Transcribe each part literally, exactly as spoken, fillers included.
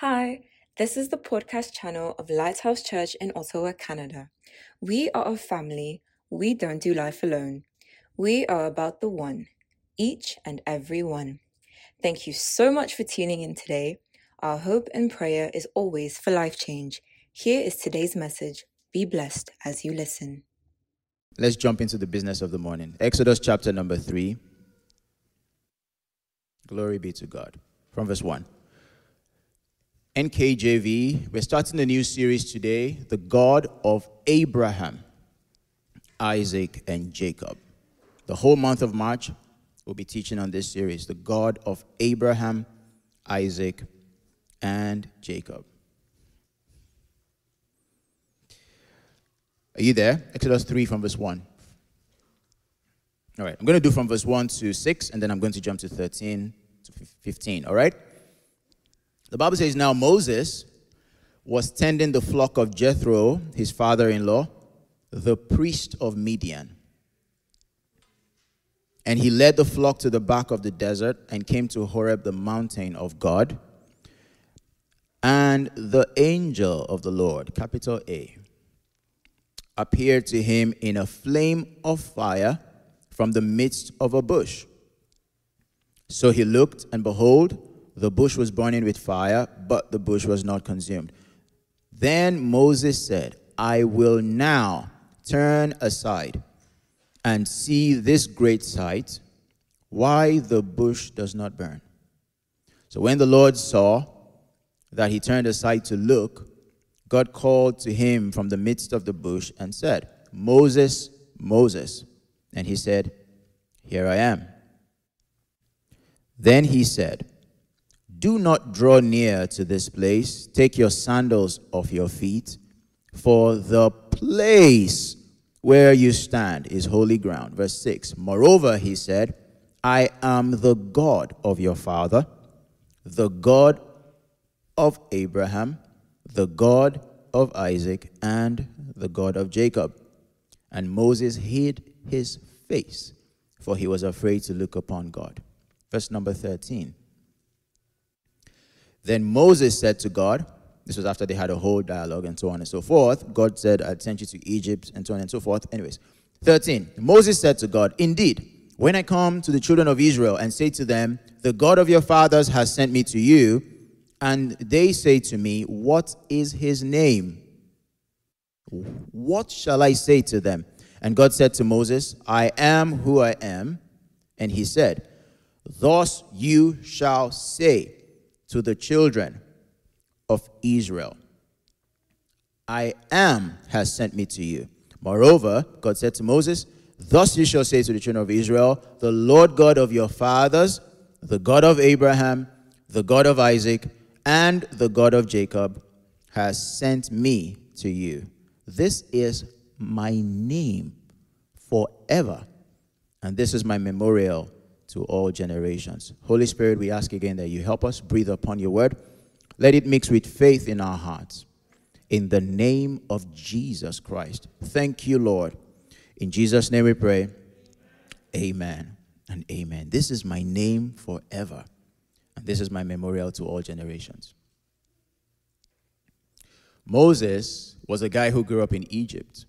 Hi, this is the podcast channel of Lighthouse Church in Ottawa, Canada. We are a family. We don't do life alone. We are about the one, each and every one. Thank you so much for tuning in today. Our hope and prayer is always for life change. Here is today's message. Be blessed as you listen. Let's jump into the business of the morning. Exodus chapter number three. Glory be to God. From verse one. N K J V, we're starting a new series today, The God of Abraham, Isaac, and Jacob. The whole month of March, we'll be teaching on this series, The God of Abraham, Isaac, and Jacob. Are you there? Exodus three from verse one. All right, I'm going to do from verse one to six, and then I'm going to jump to thirteen to fifteen, all right? The Bible says, now Moses was tending the flock of Jethro, his father-in-law, the priest of Midian. And he led the flock to the back of the desert and came to Horeb, the mountain of God. And the angel of the Lord, capital A, appeared to him in a flame of fire from the midst of a bush. So he looked, and behold, the bush was burning with fire, but the bush was not consumed. Then Moses said, I will now turn aside and see this great sight, why the bush does not burn. So when the Lord saw that he turned aside to look, God called to him from the midst of the bush and said, Moses, Moses. And he said, here I am. Then he said, do not draw near to this place. Take your sandals off your feet, for the place where you stand is holy ground. Verse six. Moreover, he said, I am the God of your father, the God of Abraham, the God of Isaac, and the God of Jacob. And Moses hid his face, for he was afraid to look upon God. Verse number thirteen. Then Moses said to God, this was after they had a whole dialogue and so on and so forth. God said, I sent you to Egypt and so on and so forth. Anyways, thirteen, Moses said to God, indeed, when I come to the children of Israel and say to them, the God of your fathers has sent me to you, and they say to me, what is his name? What shall I say to them? And God said to Moses, I am who I am. And he said, thus you shall say to the children of Israel, I am has sent me to you. Moreover, God said to Moses, thus you shall say to the children of Israel, the Lord God of your fathers, the God of Abraham, the God of Isaac, and the God of Jacob has sent me to you. This is my name forever, and this is my memorial to all generations. Holy Spirit, we ask again that you help us breathe upon your word. Let it mix with faith in our hearts. In the name of Jesus Christ. Thank you, Lord. In Jesus' name we pray. Amen and amen. This is my name forever, and this is my memorial to all generations. Moses was a guy who grew up in Egypt.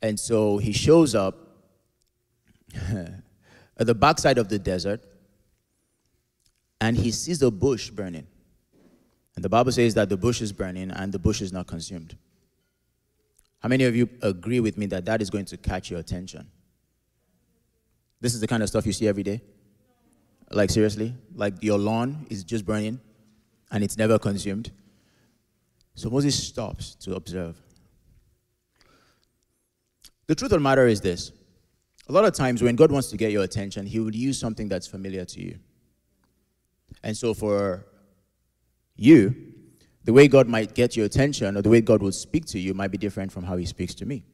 And so he shows up at the backside of the desert, and he sees a bush burning. And the Bible says that the bush is burning and the bush is not consumed. How many of you agree with me that that is going to catch your attention? This is the kind of stuff you see every day? Like, seriously? Like, your lawn is just burning and it's never consumed? So Moses stops to observe. The truth of the matter is this. A lot of times when God wants to get your attention, he would use something that's familiar to you. And so for you, the way God might get your attention or the way God will speak to you might be different from how he speaks to me.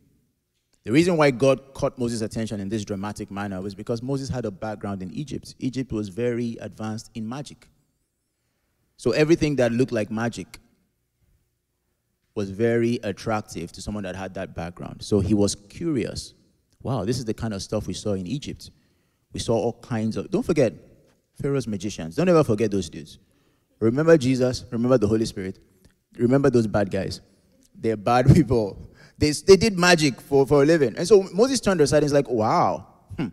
The reason why God caught Moses' attention in this dramatic manner was because Moses had a background in Egypt. Egypt was very advanced in magic. So everything that looked like magic was very attractive to someone that had that background. So he was curious. Wow, this is the kind of stuff we saw in Egypt. We saw all kinds of, don't forget, Pharaoh's magicians. Don't ever forget those dudes, Remember Jesus. Remember the Holy Spirit. Remember those bad guys. They're bad people. They, they did magic for, for a living. And so Moses turned aside and was like, wow, hmm,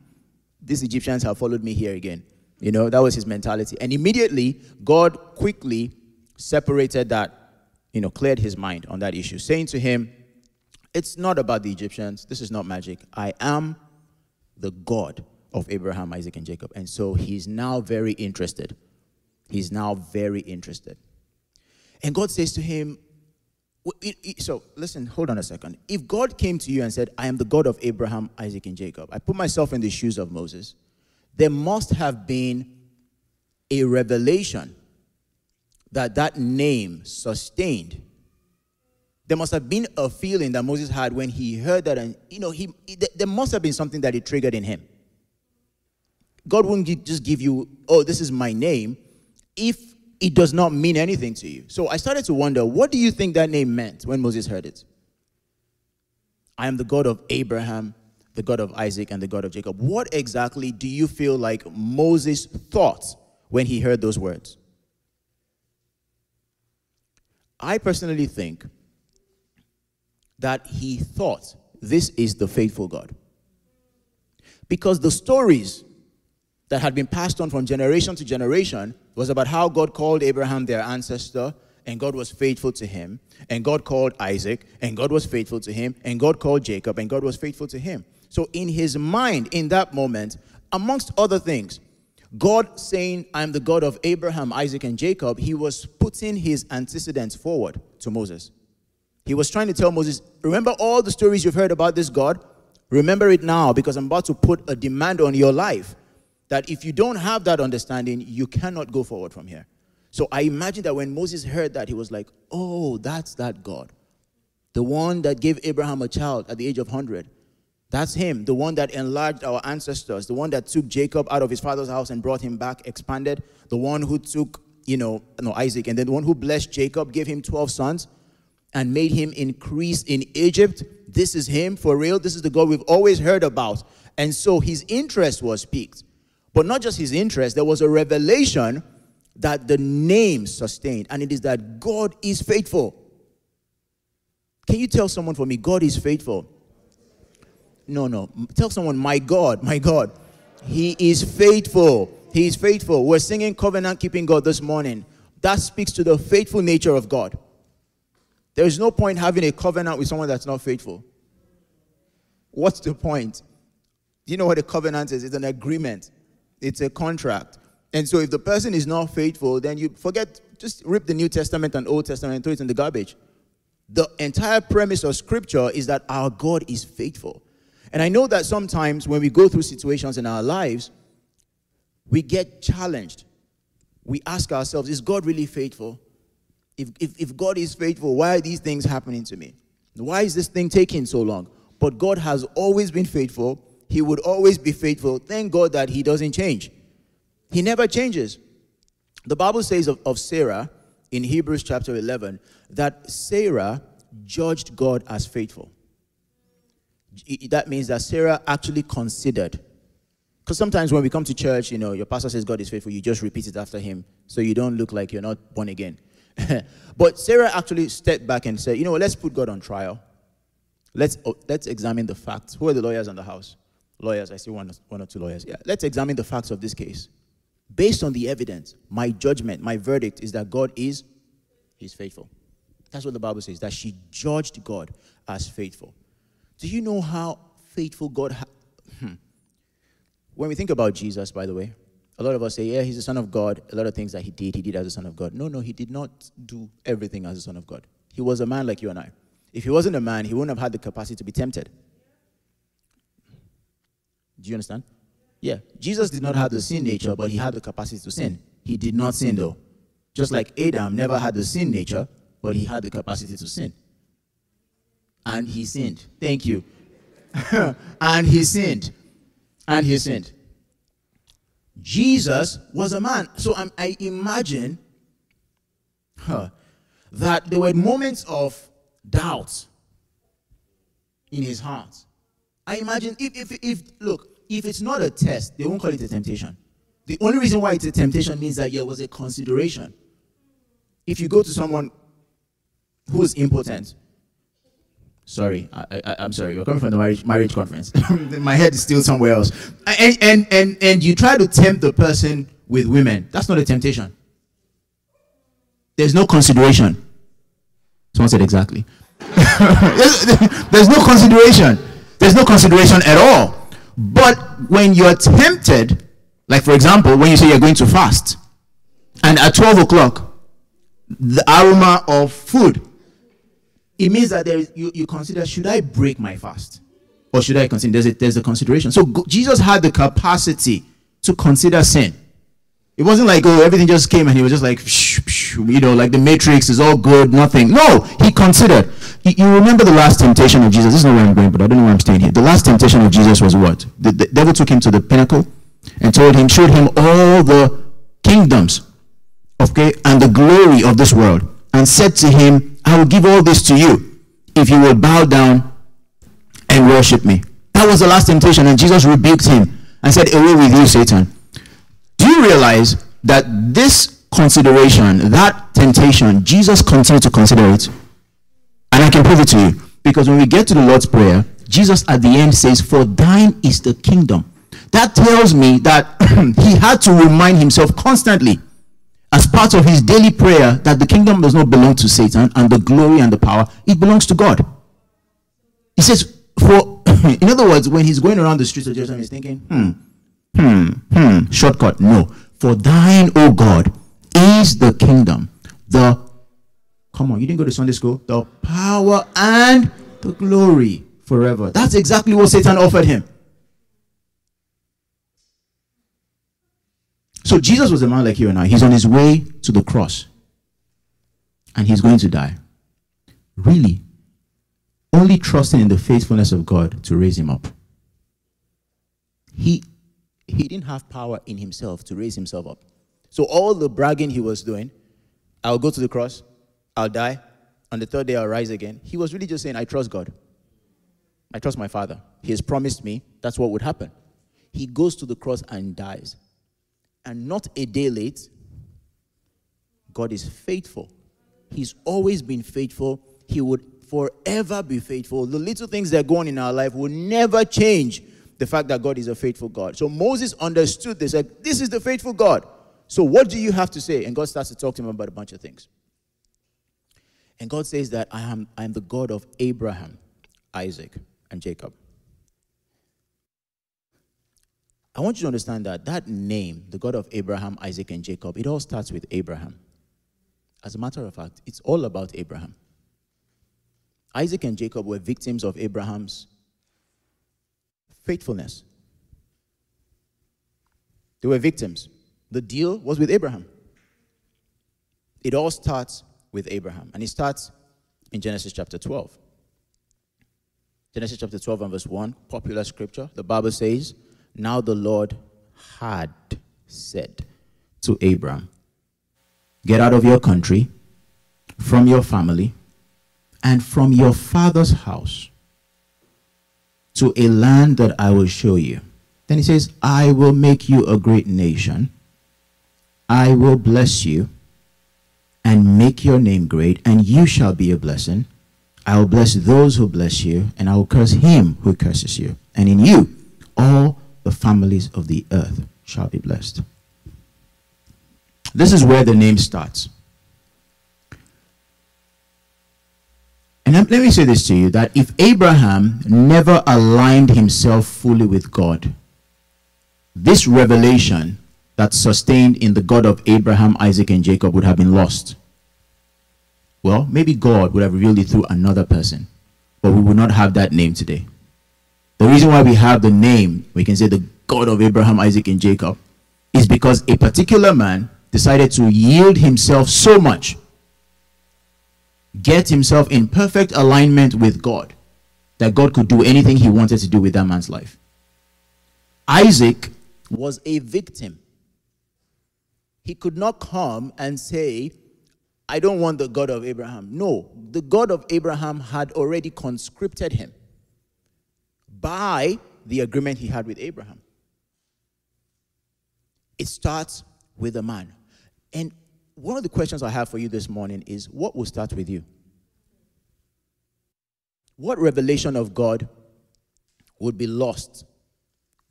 these Egyptians have followed me here again. You know, that was his mentality. And immediately, God quickly separated that, you know, cleared his mind on that issue, saying to him, it's not about the Egyptians. This is not magic. I am the God of Abraham, Isaac, and Jacob. And so he's now very interested. He's now very interested. And God says to him, so listen, hold on a second. If God came to you and said, I am the God of Abraham, Isaac, and Jacob, I put myself in the shoes of Moses, there must have been a revelation that that name sustained. There must have been a feeling that Moses had when he heard that, and you know, he, there must have been something that it triggered in him. God wouldn't just give you, oh, this is my name, if it does not mean anything to you. So I started to wonder, what do you think that name meant when Moses heard it? I am the God of Abraham, the God of Isaac, and the God of Jacob. What exactly do you feel like Moses thought when he heard those words? I personally think that he thought, this is the faithful God. Because the stories that had been passed on from generation to generation was about how God called Abraham their ancestor, and God was faithful to him, and God called Isaac, and God was faithful to him, and God called Jacob, and God was faithful to him. So in his mind, in that moment, amongst other things, God saying, I'm the God of Abraham, Isaac, and Jacob, he was putting his antecedents forward to Moses. He was trying to tell Moses, remember all the stories you've heard about this God? Remember it now, because I'm about to put a demand on your life, that if you don't have that understanding, you cannot go forward from here. So I imagine that when Moses heard that, he was like, oh, that's that God. The one that gave Abraham a child at the age of one hundred. That's him. The one that enlarged our ancestors. The one that took Jacob out of his father's house and brought him back, expanded. The one who took, you know, no, Isaac. And then the one who blessed Jacob, gave him twelve sons, and made him increase in Egypt. This is him, for real. This is the God we've always heard about. And so his interest was piqued. But not just his interest, there was a revelation that the name sustained, and it is that God is faithful. Can you tell someone for me, God is faithful? No, no. Tell someone, my God, my God. He is faithful. He is faithful. We're singing Covenant-Keeping God this morning. That speaks to the faithful nature of God. There is no point having a covenant with someone that's not faithful. What's the point? You know what a covenant is? It's an agreement. It's a contract. And so if the person is not faithful, then you forget, just rip the New Testament and Old Testament and throw it in the garbage. The entire premise of Scripture is that our God is faithful. And I know that sometimes when we go through situations in our lives, we get challenged. We ask ourselves, is God really faithful? If, if, if God is faithful, why are these things happening to me? Why is this thing taking so long? But God has always been faithful. He would always be faithful. Thank God that he doesn't change. He never changes. The Bible says of, of Sarah in Hebrews chapter eleven that Sarah judged God as faithful. That means that Sarah actually considered. Because sometimes when we come to church, you know, your pastor says God is faithful, you just repeat it after him so you don't look like you're not born again. But Sarah actually stepped back and said, you know what, let's put God on trial. Let's, let's examine the facts. Who are the lawyers in the house? Lawyers, I see one, one or two lawyers. Yeah, let's examine the facts of this case. Based on the evidence, my judgment, my verdict is that God is he's faithful. That's what the Bible says, that she judged God as faithful. Do you know how faithful God... Ha hmm. When we think about Jesus, by the way, a lot of us say, yeah, he's the Son of God. A lot of things that he did, he did as a Son of God. No, no, he did not do everything as a Son of God. He was a man like you and I. If he wasn't a man, he wouldn't have had the capacity to be tempted. Do you understand? Yeah. Jesus did not have the sin nature, but he had the capacity to sin. He did not sin, though. Just like Adam never had the sin nature, but he had the capacity to sin. And he sinned. Thank you. And he sinned. And he sinned. Jesus was a man. So um, I imagine huh, that there were moments of doubt in his heart. I imagine, if, if, if, look, if it's not a test, they won't call it a temptation. The only reason why it's a temptation means that there was a consideration. If you go to someone who is impotent, sorry, I, I, I'm sorry, you're coming from the marriage, marriage conference. My head is still somewhere else. And, and, and, and you try to tempt the person with women. That's not a temptation. There's no consideration. Someone said exactly. there's, there's no consideration. There's no consideration at all. But when you're tempted, like for example, when you say you're going to fast, and at twelve o'clock, the aroma of food, it means that there is, you, you consider, should I break my fast? Or should I consider? There's a, there's a consideration. So Jesus had the capacity to consider sin. It wasn't like, oh, everything just came and he was just like, psh, psh, you know, like the matrix is all good, nothing. No, he considered. You, you remember the last temptation of Jesus. This is not where I'm going, but I don't know why I'm staying here. The last temptation of Jesus was what? The, the devil took him to the pinnacle and told him, showed him all the kingdoms, okay, and the glory of this world, and said to him, I will give all this to you if you will bow down and worship me. That was the last temptation, and Jesus rebuked him and said, away with you, Satan. Do you realize that this consideration, that temptation, Jesus continued to consider it? And I can prove it to you, because when we get to the Lord's Prayer, Jesus at the end says, for thine is the kingdom. That tells me that he had to remind himself constantly, as part of his daily prayer, that the kingdom does not belong to Satan, and the glory and the power, it belongs to God. He says, for, in other words, when he's going around the streets of Jerusalem, he's thinking, hmm, hmm, hmm, shortcut, no. For thine, O God, is the kingdom, the, come on, you didn't go to Sunday school, the power and the glory forever. That's exactly what Satan offered him. So Jesus was a man like you and I. He's on his way to the cross. And he's going to die. Really, only trusting in the faithfulness of God to raise him up. He, he didn't have power in himself to raise himself up. So all the bragging he was doing, I'll go to the cross, I'll die, on the third day I'll rise again. He was really just saying, I trust God. I trust my Father. He has promised me that's what would happen. He goes to the cross and dies. And not a day late, God is faithful. He's always been faithful. He would forever be faithful. The little things that go on in our life will never change the fact that God is a faithful God. So Moses understood this. Like, this is the faithful God. So what do you have to say? And God starts to talk to him about a bunch of things. And God says that I am, I am the God of Abraham, Isaac, and Jacob. I want you to understand that that name, the God of Abraham, Isaac, and Jacob, it all starts with Abraham. As a matter of fact, it's all about Abraham. Isaac and Jacob were victims of Abraham's faithfulness. They were victims. The deal was with Abraham. It all starts with Abraham. And it starts in Genesis chapter twelve. Genesis chapter twelve and verse one, popular scripture. The Bible says, now the Lord had said to Abram, get out of your country, from your family, and from your father's house to a land that I will show you. Then he says, I will make you a great nation. I will bless you and make your name great, and you shall be a blessing. I will bless those who bless you, and I will curse him who curses you. And in you, all the families of the earth shall be blessed. This is where the name starts. And let me say this to you, that if Abraham never aligned himself fully with God, this revelation that's sustained in the God of Abraham, Isaac, and Jacob would have been lost. Well, maybe God would have revealed it through another person, but we would not have that name today. The reason why we have the name, we can say the God of Abraham, Isaac, and Jacob, is because a particular man decided to yield himself so much, get himself in perfect alignment with God, that God could do anything he wanted to do with that man's life. Isaac was a victim. He could not come and say, I don't want the God of Abraham. No, the God of Abraham had already conscripted him by the agreement he had with Abraham. It starts with a man. And one of the questions I have for you this morning is, what will start with you? What revelation of God would be lost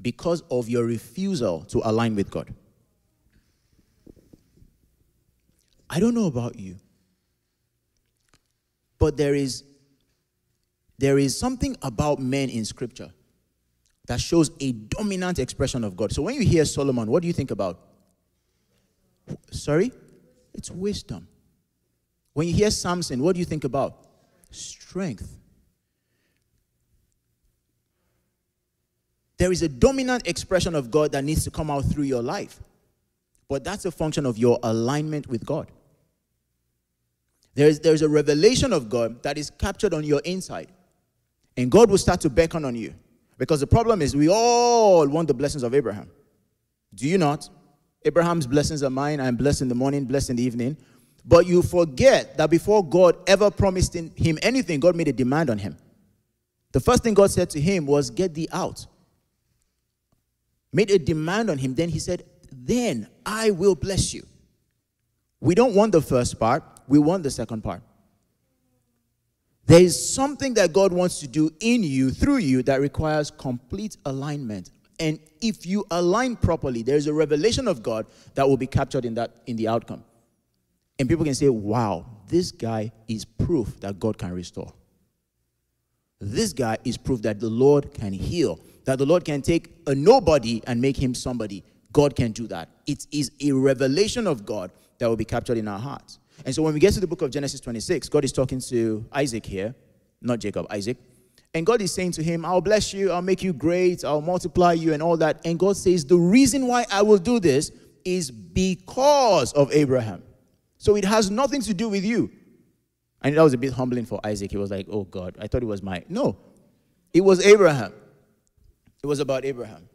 because of your refusal to align with God? I don't know about you, but there is, there is something about men in Scripture that shows a dominant expression of God. So when you hear Solomon, what do you think about? Sorry? It's wisdom. When you hear Samson, what do you think about? Strength. There is a dominant expression of God that needs to come out through your life. But that's a function of your alignment with God. There is, there is a revelation of God that is captured on your inside. And God will start to beckon on you. Because the problem is, we all want the blessings of Abraham. Do you not? Abraham's blessings are mine. I am blessed in the morning, blessed in the evening. But you forget that before God ever promised him anything, God made a demand on him. The first thing God said to him was, get thee out. Made a demand on him. Then he said, then I will bless you. We don't want the first part. We want the second part. There is something that God wants to do in you, through you, that requires complete alignment. And if you align properly, there is a revelation of God that will be captured in that, in the outcome. And people can say, wow, this guy is proof that God can restore. This guy is proof that the Lord can heal, that the Lord can take a nobody and make him somebody. God can do that. It is a revelation of God that will be captured in our hearts. And so when we get to the book of Genesis twenty-six, God is talking to Isaac here, not Jacob, Isaac. And God is saying to him, I'll bless you, I'll make you great, I'll multiply you and all that. And God says, the reason why I will do this is because of Abraham. So it has nothing to do with you. And that was a bit humbling for Isaac. He was like, oh God, I thought it was my... No, it was Abraham. It was about Abraham.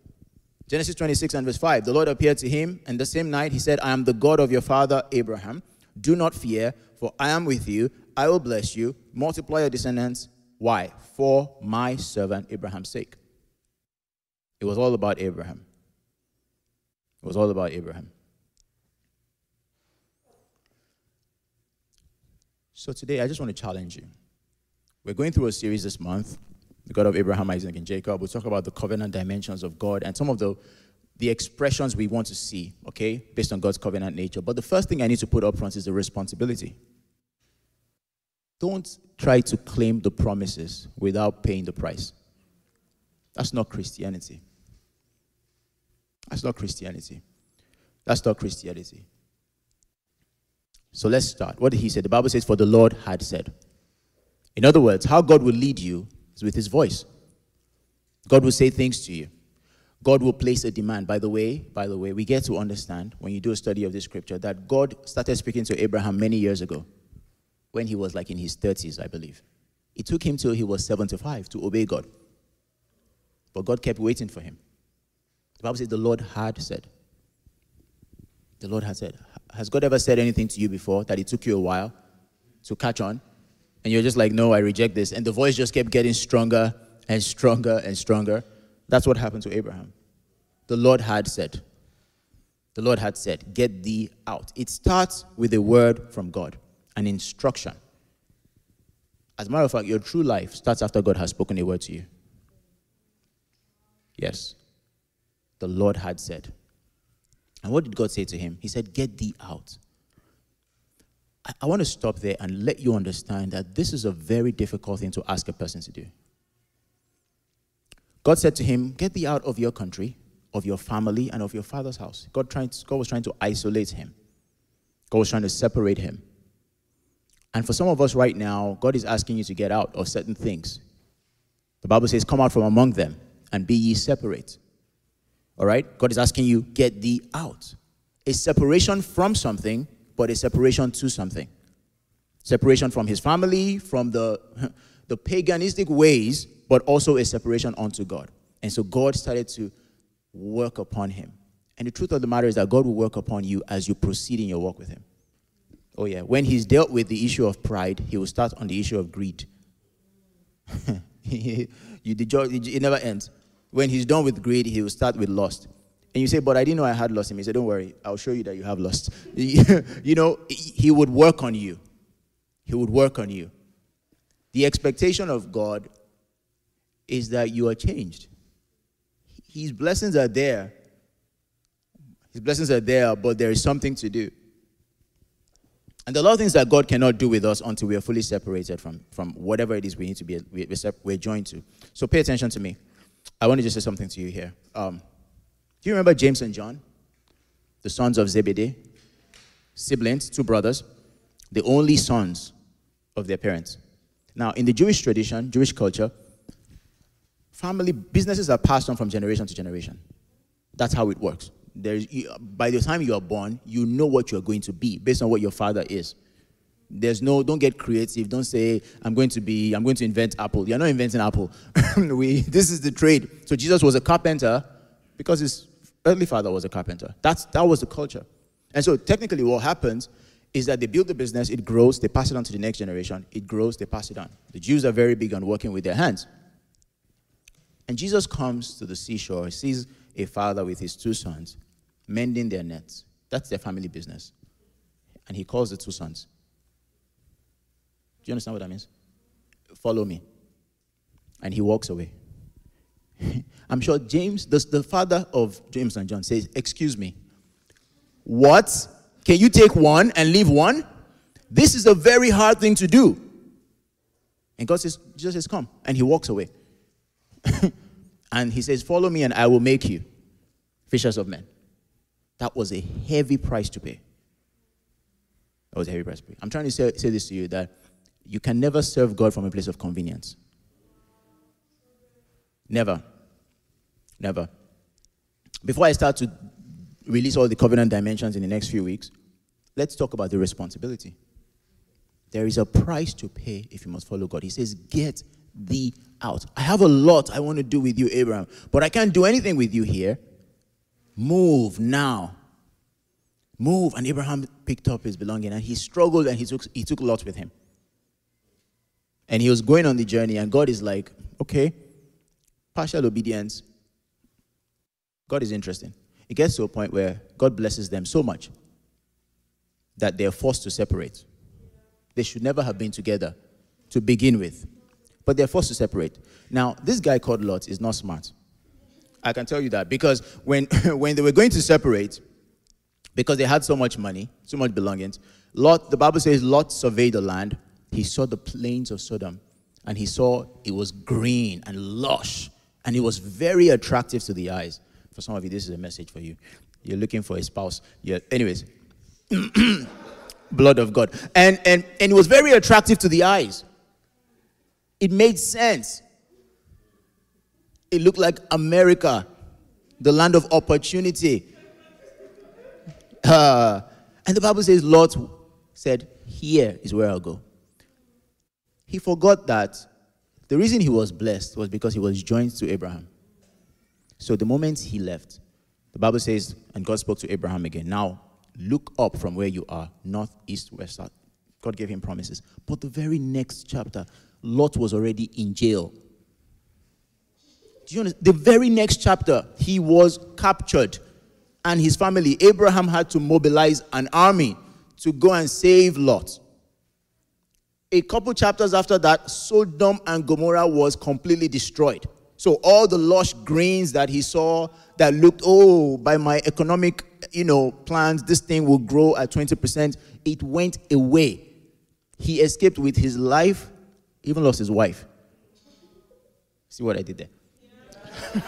Genesis twenty-six and verse five, the Lord appeared to him, and the same night he said, I am the God of your father Abraham. Do not fear, for I am with you. I will bless you, multiply your descendants. Why? For my servant Abraham's sake. It was all about Abraham. It was all about Abraham. So today, I just want to challenge you. We're going through a series this month, the God of Abraham, Isaac, and Jacob. We'll talk about the covenant dimensions of God and some of the, the expressions we want to see, okay, based on God's covenant nature. But the first thing I need to put up front is the responsibility. Don't try to claim the promises without paying the price. That's not Christianity. That's not Christianity. That's not Christianity. So let's start. What did he say? The Bible says, for the Lord had said. In other words, how God will lead you is with his voice. God will say things to you. God will place a demand. By the way, by the way, we get to understand when you do a study of this scripture that God started speaking to Abraham many years ago, when he was like in his thirties, I believe. It took him till he was seventy-five to obey God. But God kept waiting for him. The Bible says the Lord had said. The Lord had said. Has God ever said anything to you before that it took you a while to catch on? And you're just like, no, I reject this. And the voice just kept getting stronger and stronger and stronger. That's what happened to Abraham. The Lord had said. The Lord had said, get thee out. It starts with a word from God. An instruction. As a matter of fact, your true life starts after God has spoken a word to you. Yes. The Lord had said. And what did God say to him? He said, get thee out. I, I want to stop there and let you understand that this is a very difficult thing to ask a person to do. God said to him, get thee out of your country, of your family, and of your father's house. God, trying to, God was trying to isolate him. God was trying to separate him. And for some of us right now, God is asking you to get out of certain things. The Bible says, come out from among them and be ye separate. All right? God is asking you, get thee out. A separation from something, but a separation to something. Separation from his family, from the, the paganistic ways, but also a separation unto God. And so God started to work upon him. And the truth of the matter is that God will work upon you as you proceed in your walk with him. Oh, yeah. When he's dealt with the issue of pride, he will start on the issue of greed. you, the joy, it never ends. When he's done with greed, he will start with lust. And you say, but I didn't know I had lust in me. He said, don't worry, I'll show you that you have lust. You know, he would work on you. He would work on you. The expectation of God is that you are changed. His blessings are there. His blessings are there, but there is something to do. And there are a lot of things that God cannot do with us until we are fully separated from, from whatever it is we need to be, we're joined to. So pay attention to me. I want to just say something to you here. Um, do you remember James and John, the sons of Zebedee? Siblings, two brothers, the only sons of their parents. Now, in the Jewish tradition, Jewish culture, family businesses are passed on from generation to generation. That's how it works. There's, you, by the time you are born, you know what you're going to be based on what your father is. There's no, don't get creative. Don't say, I'm going to be, I'm going to invent Apple. You're not inventing Apple. we, this is the trade. So Jesus was a carpenter because his earthly father was a carpenter. That's, that was the culture. And so technically what happens is that they build the business, it grows, they pass it on to the next generation. It grows, they pass it on. The Jews are very big on working with their hands. And Jesus comes to the seashore, sees a father with his two sons, mending their nets. That's their family business. And he calls the two sons. Do you understand what that means? Follow me. And he walks away. I'm sure James, the, the father of James and John, says, excuse me, what? Can you take one and leave one? This is a very hard thing to do. And God says, Jesus says, come. And he walks away. And he says, follow me and I will make you fishers of men. That was a heavy price to pay. That was a heavy price to pay. I'm trying to say, say this to you, that you can never serve God from a place of convenience. Never. Never. Before I start to release all the covenant dimensions in the next few weeks, let's talk about the responsibility. There is a price to pay if you must follow God. He says, get thee out. I have a lot I want to do with you, Abraham, but I can't do anything with you here. Move now. Move. And Abraham picked up his belonging and he struggled and he took, he took Lot with him. And he was going on the journey and God is like, okay, partial obedience. God is interesting. It gets to a point where God blesses them so much that they are forced to separate. They should never have been together to begin with. But they're forced to separate. Now, this guy called Lot is not smart. I can tell you that because when, when they were going to separate, because they had so much money, so much belongings, Lot, the Bible says Lot surveyed the land. He saw the plains of Sodom and he saw it was green and lush and it was very attractive to the eyes. For some of you, this is a message for you. You're looking for a spouse. You're, anyways, blood of God. And, and, and it was very attractive to the eyes. It made sense. It looked like America, the land of opportunity. Uh, and the Bible says, Lot said, here is where I'll go. He forgot that the reason he was blessed was because he was joined to Abraham. So the moment he left, the Bible says, and God spoke to Abraham again, now look up from where you are, north, east, west, south. God gave him promises. But the very next chapter, Lot was already in jail. Do you understand? The very next chapter, he was captured and his family, Abraham had to mobilize an army to go and save Lot. A couple chapters after that, Sodom and Gomorrah was completely destroyed. So all the lush greens that he saw that looked, oh, by my economic, you know, plans, this thing will grow at twenty percent, it went away. He escaped with his life. Even lost his wife. See what I did there?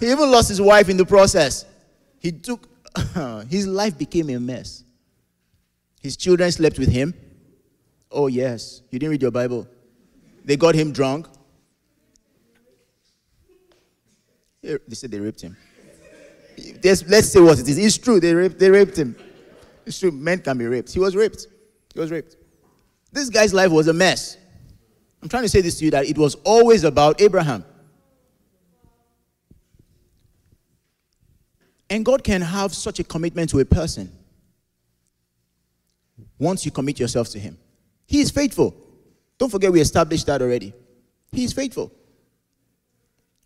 He even lost his wife in the process. He took, his life became a mess. His children slept with him. Oh yes, you didn't read your Bible. They got him drunk. They said they raped him. Let's say what it is. It's true, they raped, they raped him. It's true, men can be raped. He was raped. He was raped. This guy's life was a mess. I'm trying to say this to you that it was always about Abraham. And God can have such a commitment to a person once you commit yourself to him. He is faithful. Don't forget we established that already. He is faithful.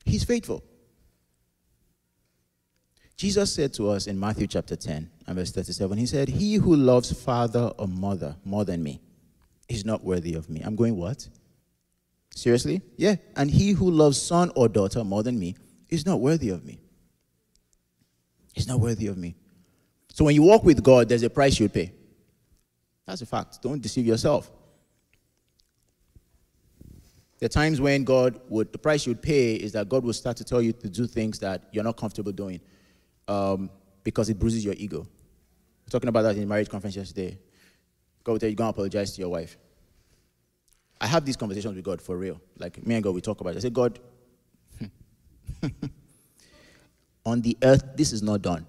He's faithful. Jesus said to us in Matthew chapter ten and verse thirty-seven, he said, he who loves father or mother more than me is not worthy of me. I'm going, what? Seriously? Yeah. And he who loves son or daughter more than me is not worthy of me. He's not worthy of me. So when you walk with God, there's a price you pay. That's a fact. Don't deceive yourself. There are times when God would, the price you'd pay is that God will start to tell you to do things that you're not comfortable doing. Um, because it bruises your ego. We're talking about that in the marriage conference yesterday. God will tell you, go and apologize to your wife. I have these conversations with God for real. Like me and God, we talk about it. I say, God, on the earth, this is not done.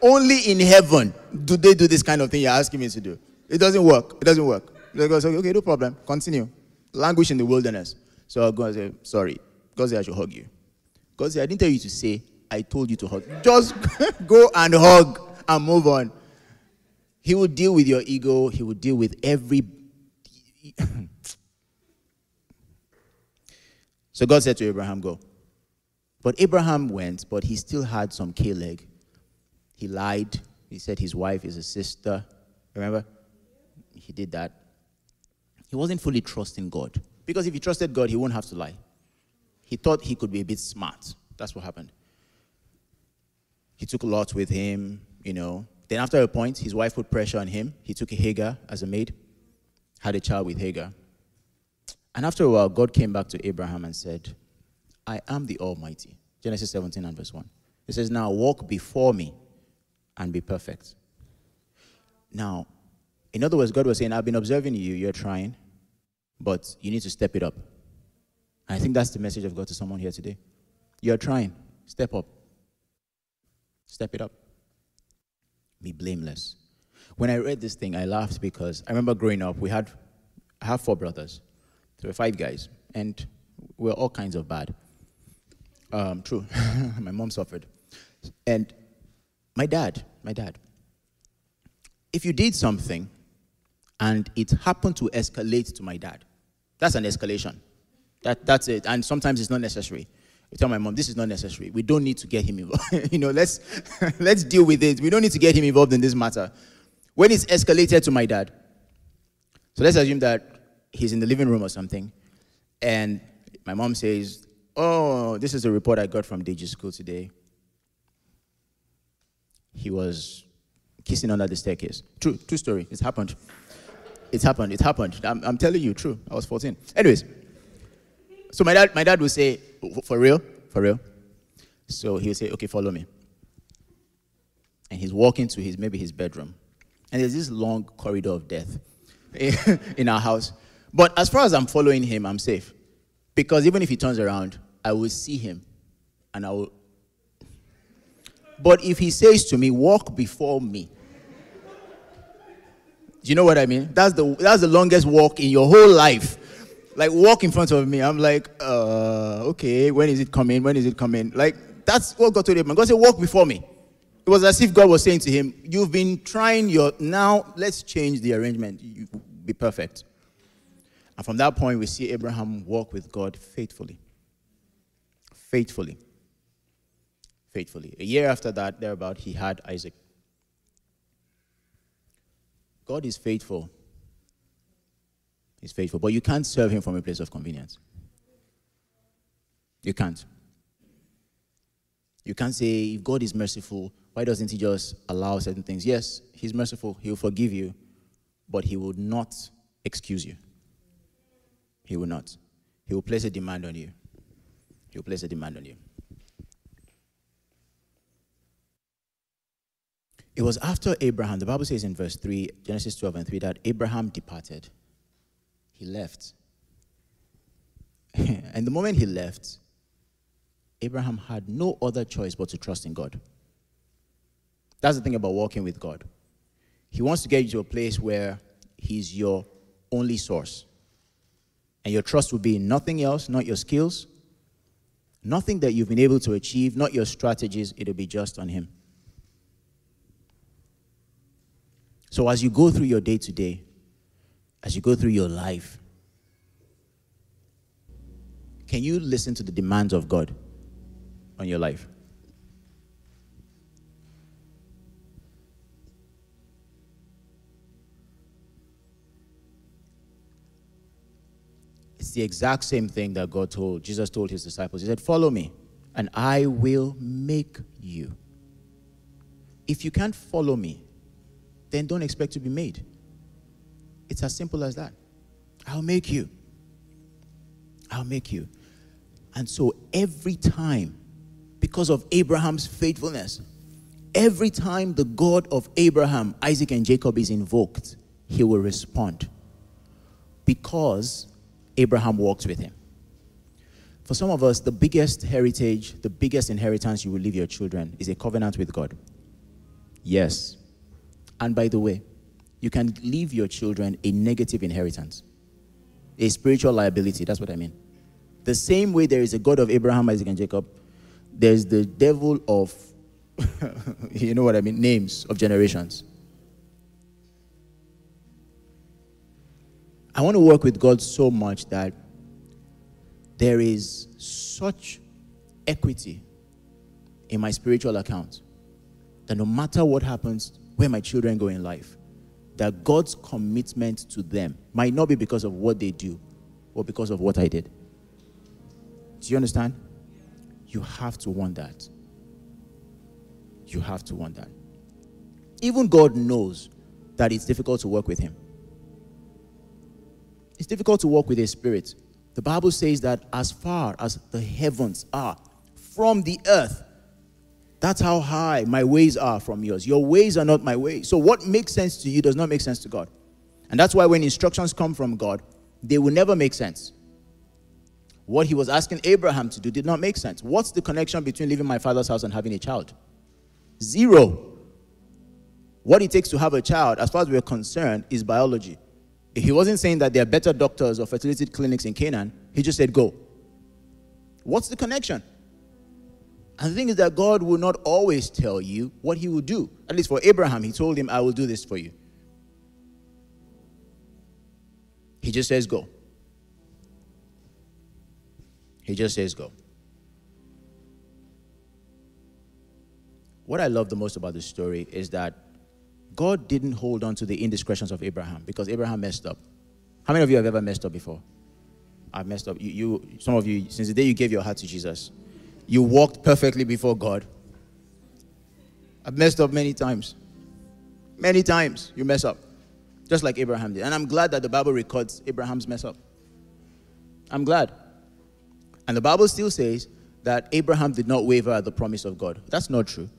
Only in heaven do they do this kind of thing you're asking me to do. It doesn't work. It doesn't work. God says, okay, no problem. Continue. Languish in the wilderness. So God says, sorry. God says, I should hug you. God says, I didn't tell you to say, I told you to hug. Just go and hug and move on. He will deal with your ego. He will deal with every... So God said to Abraham, go. But Abraham went, but he still had some K-leg. He lied. He said his wife is a sister. Remember? He did that. He wasn't fully trusting God. Because if he trusted God, he wouldn't have to lie. He thought he could be a bit smart. That's what happened. He took Lot with him, you know. Then after a point, his wife put pressure on him. He took Hagar as a maid, had a child with Hagar. And after a while, God came back to Abraham and said, I am the Almighty. Genesis seventeen and verse one. It says, now walk before me and be perfect. Now, in other words, God was saying, I've been observing you, you're trying, but you need to step it up. And I think that's the message of God to someone here today. You're trying, step up. Step it up. Be blameless. When I read this thing, I laughed because I remember growing up, we had, I have four brothers. There were five guys, and we were all kinds of bad. Um, true. My mom suffered. And my dad, my dad, if you did something and it happened to escalate to my dad, that's an escalation. That, that's it. And sometimes it's not necessary. We tell my mom, this is not necessary. We don't need to get him involved. You know, let's, let's deal with it. We don't need to get him involved in this matter. When it's escalated to my dad, so let's assume that he's in the living room or something, and my mom says, oh, this is a report I got from D J school today. He was kissing under the staircase. True, true story. It's happened. It's happened. It happened. I'm, I'm telling you, true. I was fourteen. Anyways, so my dad, my dad would say, for real? For real? So he would say, okay, follow me. And he's walking to his, maybe his bedroom. And there's this long corridor of death in our house. But as far as I'm following him, I'm safe. Because even if he turns around, I will see him. And I will... But if he says to me, walk before me. Do you know what I mean? That's the, that's the longest walk in your whole life. Like, walk in front of me. I'm like, uh, okay, when is it coming? When is it coming? Like, that's what God told Abraham. God said, walk before me. It was as if God was saying to him, you've been trying your, now let's change the arrangement. You be perfect. And from that point, we see Abraham walk with God faithfully. Faithfully. Faithfully. A year after that, thereabout, he had Isaac. God is faithful. He's faithful, but you can't serve him from a place of convenience. You can't. You can't say, if God is merciful, why doesn't he just allow certain things? Yes, he's merciful. He'll forgive you, but he will not excuse you. He will not. He will place a demand on you. He will place a demand on you. It was after Abraham, the Bible says in verse three, Genesis twelve and three, that Abraham departed. He left. And the moment he left, Abraham had no other choice but to trust in God. That's the thing about walking with God. He wants to get you to a place where he's your only source. And your trust will be in nothing else, not your skills, nothing that you've been able to achieve, not your strategies. It'll be just on him. So as you go through your day-to-day, as you go through your life, can you listen to the demands of God on your life? It's the exact same thing that God told, Jesus told his disciples. He said, follow me and I will make you. If you can't follow me, then don't expect to be made. It's as simple as that. I'll make you. I'll make you. And so every time, because of Abraham's faithfulness, every time the God of Abraham, Isaac, and Jacob is invoked, he will respond because Abraham walked with him. For some of us, the biggest heritage, the biggest inheritance you will leave your children is a covenant with God. Yes. And by the way, you can leave your children a negative inheritance, a spiritual liability. That's what I mean. The same way there is a God of Abraham, Isaac, and Jacob, there's the devil of, you know what I mean, names of generations. I want to work with God so much that there is such equity in my spiritual account that no matter what happens, where my children go in life, that God's commitment to them might not be because of what they do or because of what I did. Do you understand? You have to want that. You have to want that. Even God knows that it's difficult to work with him. It's difficult to work with his spirit. The Bible says that as far as the heavens are from the earth, that's how high my ways are from yours. Your ways are not my ways. So what makes sense to you does not make sense to God. And that's why when instructions come from God, they will never make sense. What he was asking Abraham to do did not make sense. What's the connection between leaving my father's house and having a child? Zero. What it takes to have a child, as far as we're concerned, is biology. He wasn't saying that there are better doctors or fertility clinics in Canaan. He just said, go. What's the connection? And the thing is that God will not always tell you what he will do. At least for Abraham, he told him, I will do this for you. He just says, go. He just says, go. What I love the most about this story is that God didn't hold on to the indiscretions of Abraham because Abraham messed up. How many of you have ever messed up before? I've messed up. You, you, some of you, since the day you gave your heart to Jesus, you walked perfectly before God. I've messed up many times. Many times you mess up, just like Abraham did. And I'm glad that the Bible records Abraham's mess up. I'm glad. And the Bible still says that Abraham did not waver at the promise of God. That's not true.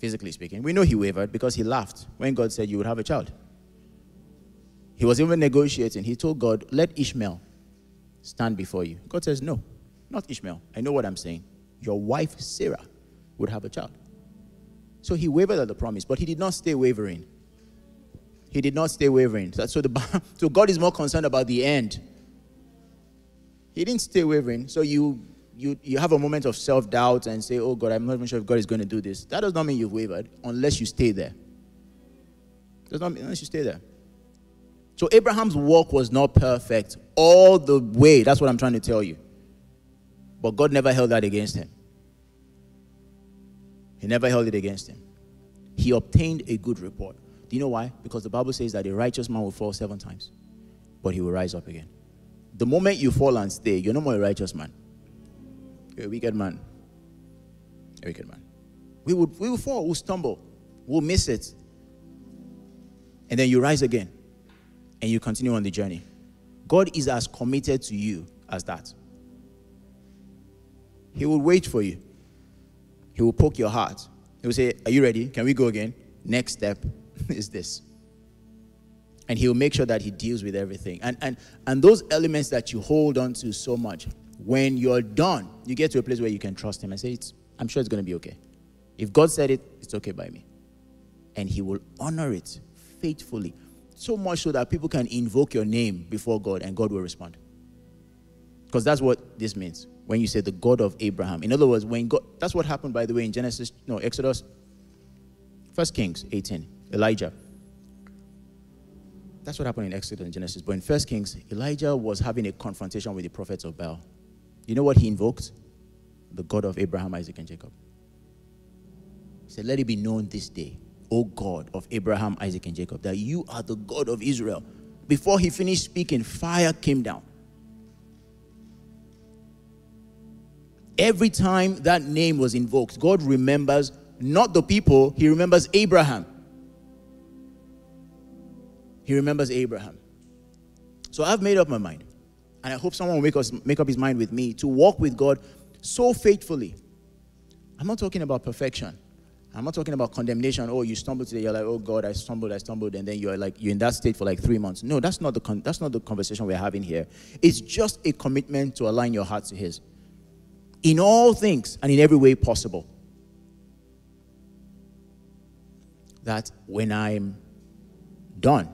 Physically speaking, we know he wavered because he laughed when God said you would have a child. He was even negotiating. He told God, let Ishmael stand before you. God says, no, not Ishmael. I know what I'm saying. Your wife, Sarah, would have a child. So he wavered at the promise, but he did not stay wavering. He did not stay wavering. So, the, so God is more concerned about the end. He didn't stay wavering. So you You, you have a moment of self-doubt and say, oh God, I'm not even sure if God is going to do this. That does not mean you've wavered unless you stay there. Does not mean unless you stay there. So Abraham's walk was not perfect all the way. That's what I'm trying to tell you. But God never held that against him. He never held it against him. He obtained a good report. Do you know why? Because the Bible says that a righteous man will fall seven times, but he will rise up again. The moment you fall and stay, you're no more a righteous man. You're a wicked man. A wicked man. We would, we would fall, we'll stumble, we'll miss it. And then you rise again and you continue on the journey. God is as committed to you as that. He will wait for you. He will poke your heart. He will say, are you ready? Can we go again? Next step is this. And he will make sure that he deals with everything. And, and, and those elements that you hold on to so much, when you're done, you get to a place where you can trust him and say, it's, I'm sure it's going to be okay. If God said it, it's okay by me. And he will honor it faithfully. So much so that people can invoke your name before God and God will respond. Because that's what this means when you say the God of Abraham. In other words, when God, that's what happened, by the way, in Genesis, no, Exodus, First Kings eighteen, Elijah. That's what happened in Exodus and Genesis. But in First Kings, Elijah was having a confrontation with the prophets of Baal. You know what he invoked? The God of Abraham, Isaac, and Jacob. He said, let it be known this day, O God of Abraham, Isaac, and Jacob, that you are the God of Israel. Before he finished speaking, fire came down Every time that name was invoked, God remembers not the people, he remembers Abraham. He remembers Abraham. So I've made up my mind, and I hope someone will make, us, make up his mind with me, to walk with God so faithfully. I'm not talking about perfection. I'm not talking about condemnation. Oh, you stumbled today. You're like, oh God, I stumbled, I stumbled. And then you're like, you're in that state for like three months. No, that's not the con that's not the conversation we're having here. It's just a commitment to align your heart to his. In all things and in every way possible. That when I'm done,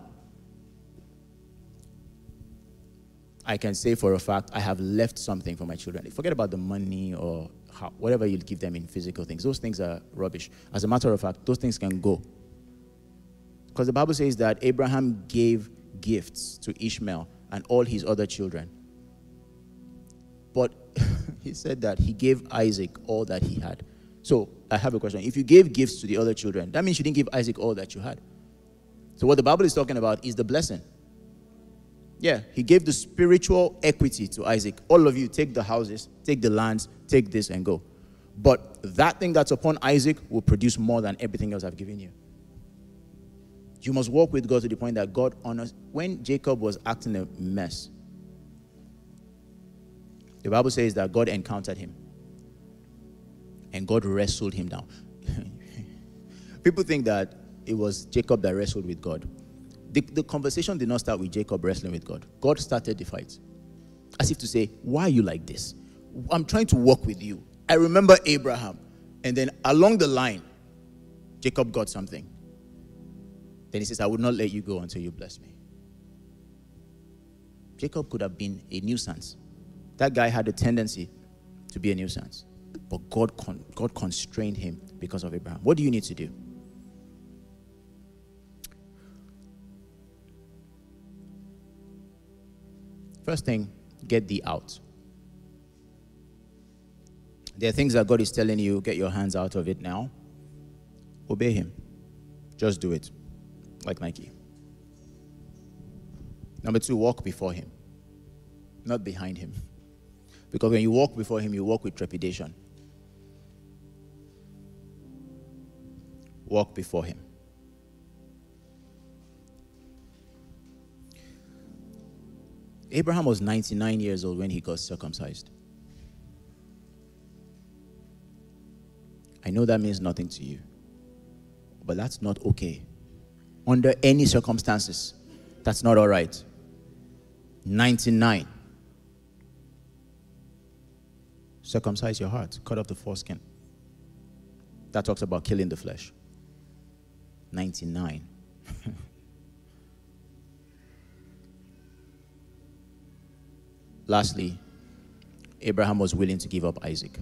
I can say for a fact, I have left something for my children. Forget about the money or how, whatever you give them in physical things. Those things are rubbish. As a matter of fact, those things can go. Because the Bible says that Abraham gave gifts to Ishmael and all his other children. But he said that he gave Isaac all that he had. So I have a question. If you gave gifts to the other children, that means you didn't give Isaac all that you had. So what the Bible is talking about is the blessing. Yeah, he gave the spiritual equity to Isaac. All of you, take the houses, take the lands, take this and go. But that thing that's upon Isaac will produce more than everything else I've given you. You must walk with God to the point that God honors. When Jacob was acting a mess, the Bible says that God encountered him. And God wrestled him down. People think that it was Jacob that wrestled with God. The, the conversation did not start with Jacob wrestling with God. God started the fight. As if to say, why are you like this? I'm trying to walk with you. I remember Abraham. And then along the line, Jacob got something. Then he says, I would not let you go until you bless me. Jacob could have been a nuisance. That guy had a tendency to be a nuisance. But God, con God constrained him because of Abraham. What do you need to do? First thing, get thee out. There are things that God is telling you, get your hands out of it now. Obey him. Just do it. Like Nike. Number two, walk before him. Not behind him. Because when you walk before him, you walk with trepidation. Walk before him. Abraham was ninety-nine years old when he got circumcised. I know that means nothing to you, but that's not okay. Under any circumstances, that's not all right. ninety-nine. Circumcise your heart. Cut off the foreskin. That talks about killing the flesh. ninety-nine. Lastly, Abraham was willing to give up Isaac.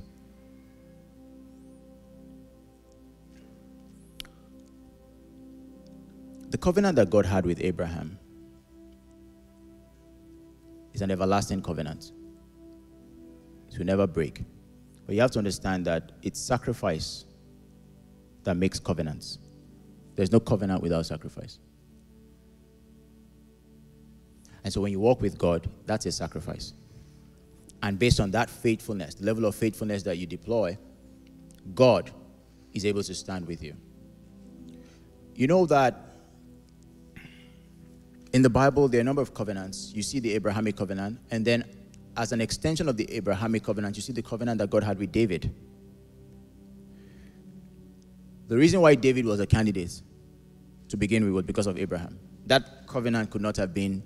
The covenant that God had with Abraham is an everlasting covenant. It will never break. But you have to understand that it's sacrifice that makes covenants. There's no covenant without sacrifice. And so when you walk with God, that's a sacrifice. And based on that faithfulness, the level of faithfulness that you deploy, God is able to stand with you. You know that in the Bible, there are a number of covenants. You see the Abrahamic covenant, and then as an extension of the Abrahamic covenant, you see the covenant that God had with David. The reason why David was a candidate to begin with was because of Abraham. That covenant could not have been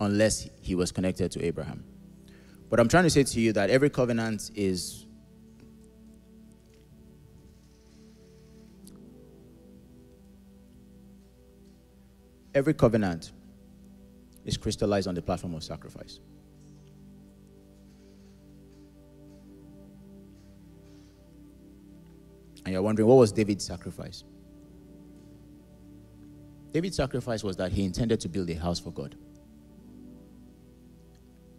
unless he was connected to Abraham. But I'm trying to say to you that every covenant is every covenant is crystallized on the platform of sacrifice. And you're wondering, what was David's sacrifice? David's sacrifice was that he intended to build a house for God.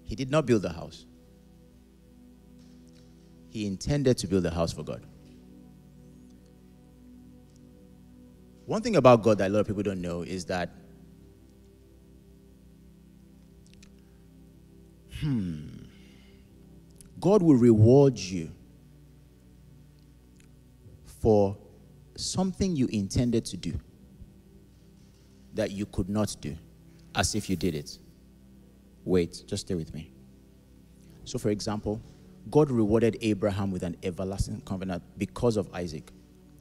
He did not build the house. He intended to build a house for God. One thing about God that a lot of people don't know is that Hmm. God will reward you for something you intended to do that you could not do, as if you did it. Wait, just stay with me. So, for example, God rewarded Abraham with an everlasting covenant because of Isaac.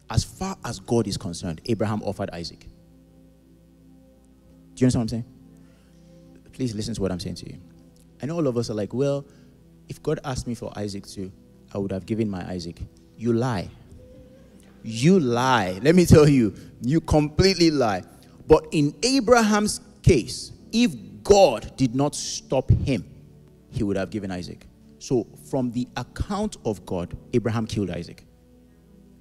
As far as God is concerned, Abraham offered Isaac. Do you understand what I'm saying? Please listen to what I'm saying to you. I know all of us are like, well, if God asked me for Isaac too, I would have given my Isaac. You lie. You lie. Let me tell you, you completely lie. But in Abraham's case, if God did not stop him, he would have given Isaac. So from the account of God, Abraham killed Isaac.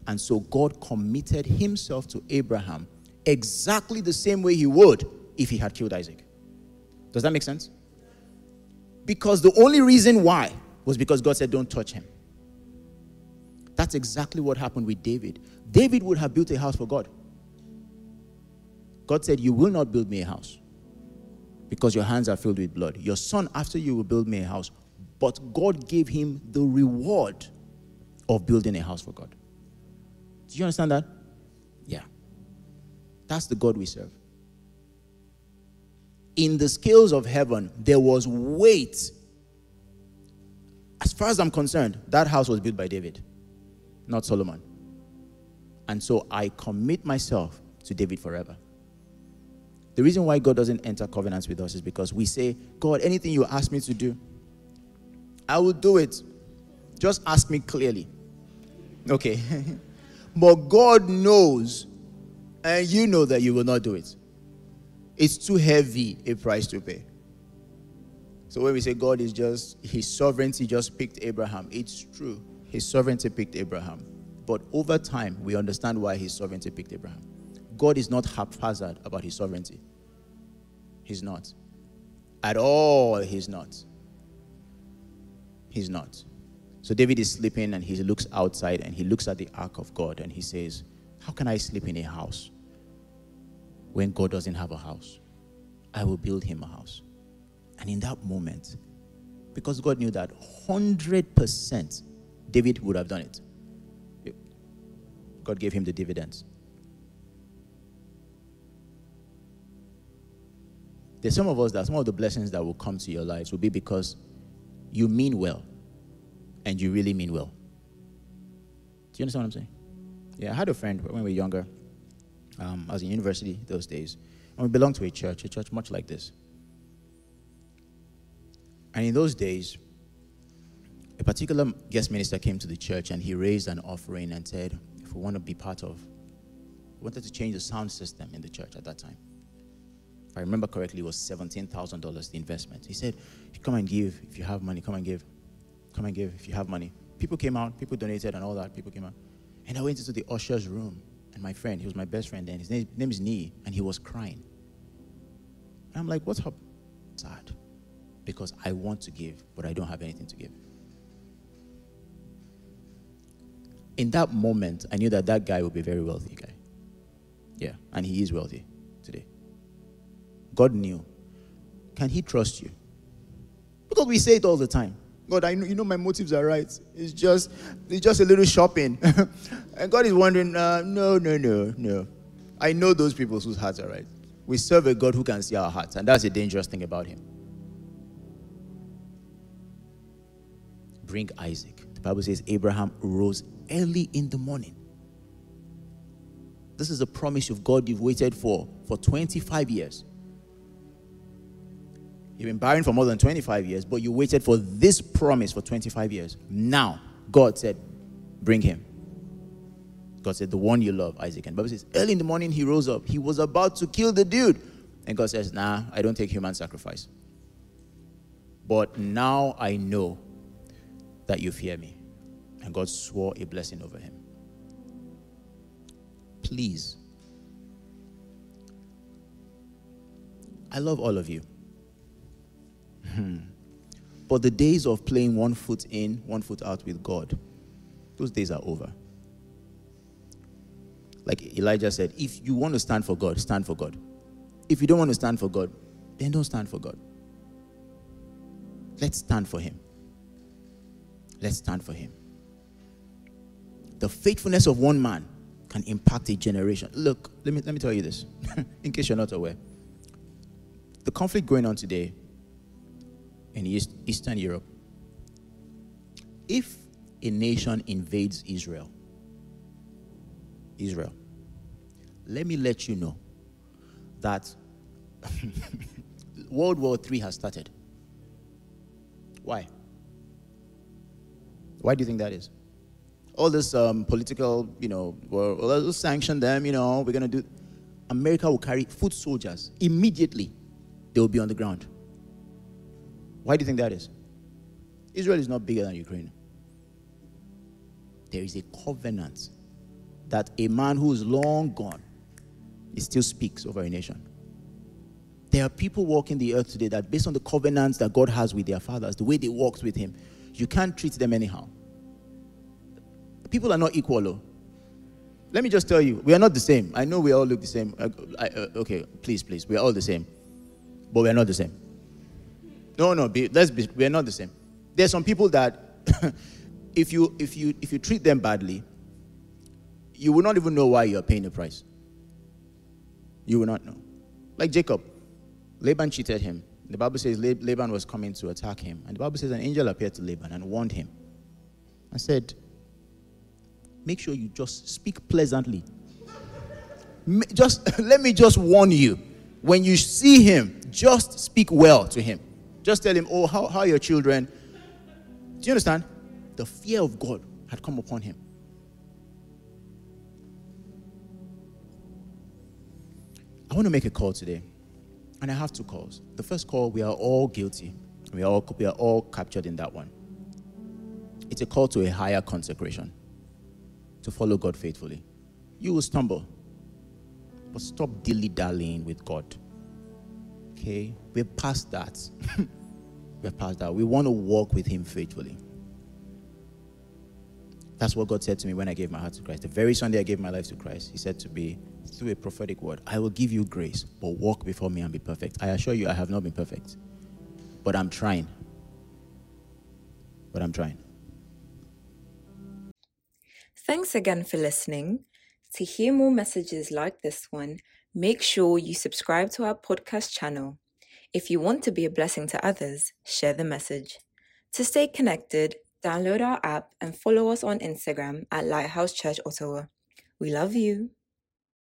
And so God committed himself to Abraham exactly the same way he would if he had killed Isaac. Does that make sense? Because the only reason why was because God said, don't touch him. That's exactly what happened with David. David would have built a house for God. God said, you will not build me a house because your hands are filled with blood. Your son after you will build me a house. But God gave him the reward of building a house for God. Do you understand that? Yeah. That's the God we serve. In the scales of heaven, there was weight. As far as I'm concerned, that house was built by David, not Solomon. And so I commit myself to David forever. The reason why God doesn't enter covenants with us is because we say, God, anything you ask me to do, I will do it. Just ask me clearly. Okay. But God knows, and you know that you will not do it. It's too heavy a price to pay. So when we say God is just, his sovereignty just picked Abraham, it's true. His sovereignty picked Abraham. But over time, we understand why his sovereignty picked Abraham. God is not haphazard about his sovereignty. He's not. At all, he's not. He's not. So David is sleeping and he looks outside and he looks at the ark of God and he says, how can I sleep in a house when God doesn't have a house? I will build him a house. And in that moment, because God knew that one hundred percent David would have done it, God gave him the dividends. There's some of us that some of the blessings that will come to your lives will be because you mean well. And you really mean well. Do you understand what I'm saying? Yeah, I had a friend when we were younger. Um, I was in university those days. And we belonged to a church, a church much like this. And in those days, a particular guest minister came to the church and he raised an offering and said, if we want to be part of, we wanted to change the sound system in the church at that time. If I remember correctly, it was seventeen thousand dollars the investment. He said, come and give. If you have money, come and give. Come and give if you have money. People came out, people donated and all that. People came out. And I went into the usher's room. And my friend, he was my best friend then. His name, name is Nee. And he was crying. And I'm like, what's up? Sad. Because I want to give, but I don't have anything to give. In that moment, I knew that that guy would be a very wealthy guy. Yeah, and he is wealthy today. God knew. Can he trust you? Because we say it all the time. God, I know, you know my motives are right. It's just, it's just a little shopping. And God is wondering, uh, no, no, no, no. I know those people whose hearts are right. We serve a God who can see our hearts. And that's a dangerous thing about him. Bring Isaac. The Bible says Abraham rose early in the morning. This is a promise of God you've waited for, for twenty-five years. You've been barren for more than twenty-five years, but you waited for this promise for twenty-five years. Now, God said, bring him. God said, the one you love, Isaac. And the Bible says, early in the morning, he rose up. He was about to kill the dude. And God says, nah, I don't take human sacrifice. But now I know that you fear me. And God swore a blessing over him. Please. I love all of you. Hmm. But the days of playing one foot in, one foot out with God, those days are over. Like Elijah said, if you want to stand for God, stand for God. If you don't want to stand for God, then don't stand for God. Let's stand for him. Let's stand for him. The faithfulness of one man can impact a generation. Look, let me, let me tell you this, in case you're not aware. The conflict going on today in East, Eastern Europe, if a nation invades Israel, Israel, let me let you know that World War Three has started. Why? Why do you think that is? All this um, political, you know, well, let's sanction them, you know, we're going to do. America will carry foot soldiers. Immediately, they will be on the ground. Why do you think that is? Israel is not bigger than Ukraine. There is a covenant that a man who is long gone, he still speaks over a nation. There are people walking the earth today that based on the covenants that God has with their fathers, the way they walked with him, you can't treat them anyhow. People are not equal, though. Let me just tell you, we are not the same. I know we all look the same. I, I, okay, please, please, we are all the same. But we are not the same. No, no, be, let's be, we are not the same. There are some people that if, you, if, you, if you treat them badly, you will not even know why you are paying the price. You will not know. Like Jacob. Laban cheated him. The Bible says Laban was coming to attack him. And the Bible says an angel appeared to Laban and warned him. I said, make sure you just speak pleasantly. Just let me just warn you. When you see him, just speak well to him. Just tell him, oh, how, how are your children? Do you understand? The fear of God had come upon him. I want to make a call today. And I have two calls. The first call, we are all guilty. We are all, we are all captured in that one. It's a call to a higher consecration. To follow God faithfully. You will stumble, but stop dilly-dallying with God. Okay? We're past that. We're past that. We want to walk with him faithfully. That's what God said to me when I gave my heart to Christ. The very Sunday I gave my life to Christ, he said to me, through a prophetic word, I will give you grace, but walk before me and be perfect. I assure you I have not been perfect, but I'm trying. But I'm trying. Thanks again for listening. To hear more messages like this one, make sure you subscribe to our podcast channel. If you want to be a blessing to others, share the message. To stay connected, download our app and follow us on Instagram at Lighthouse Church Ottawa. We love you.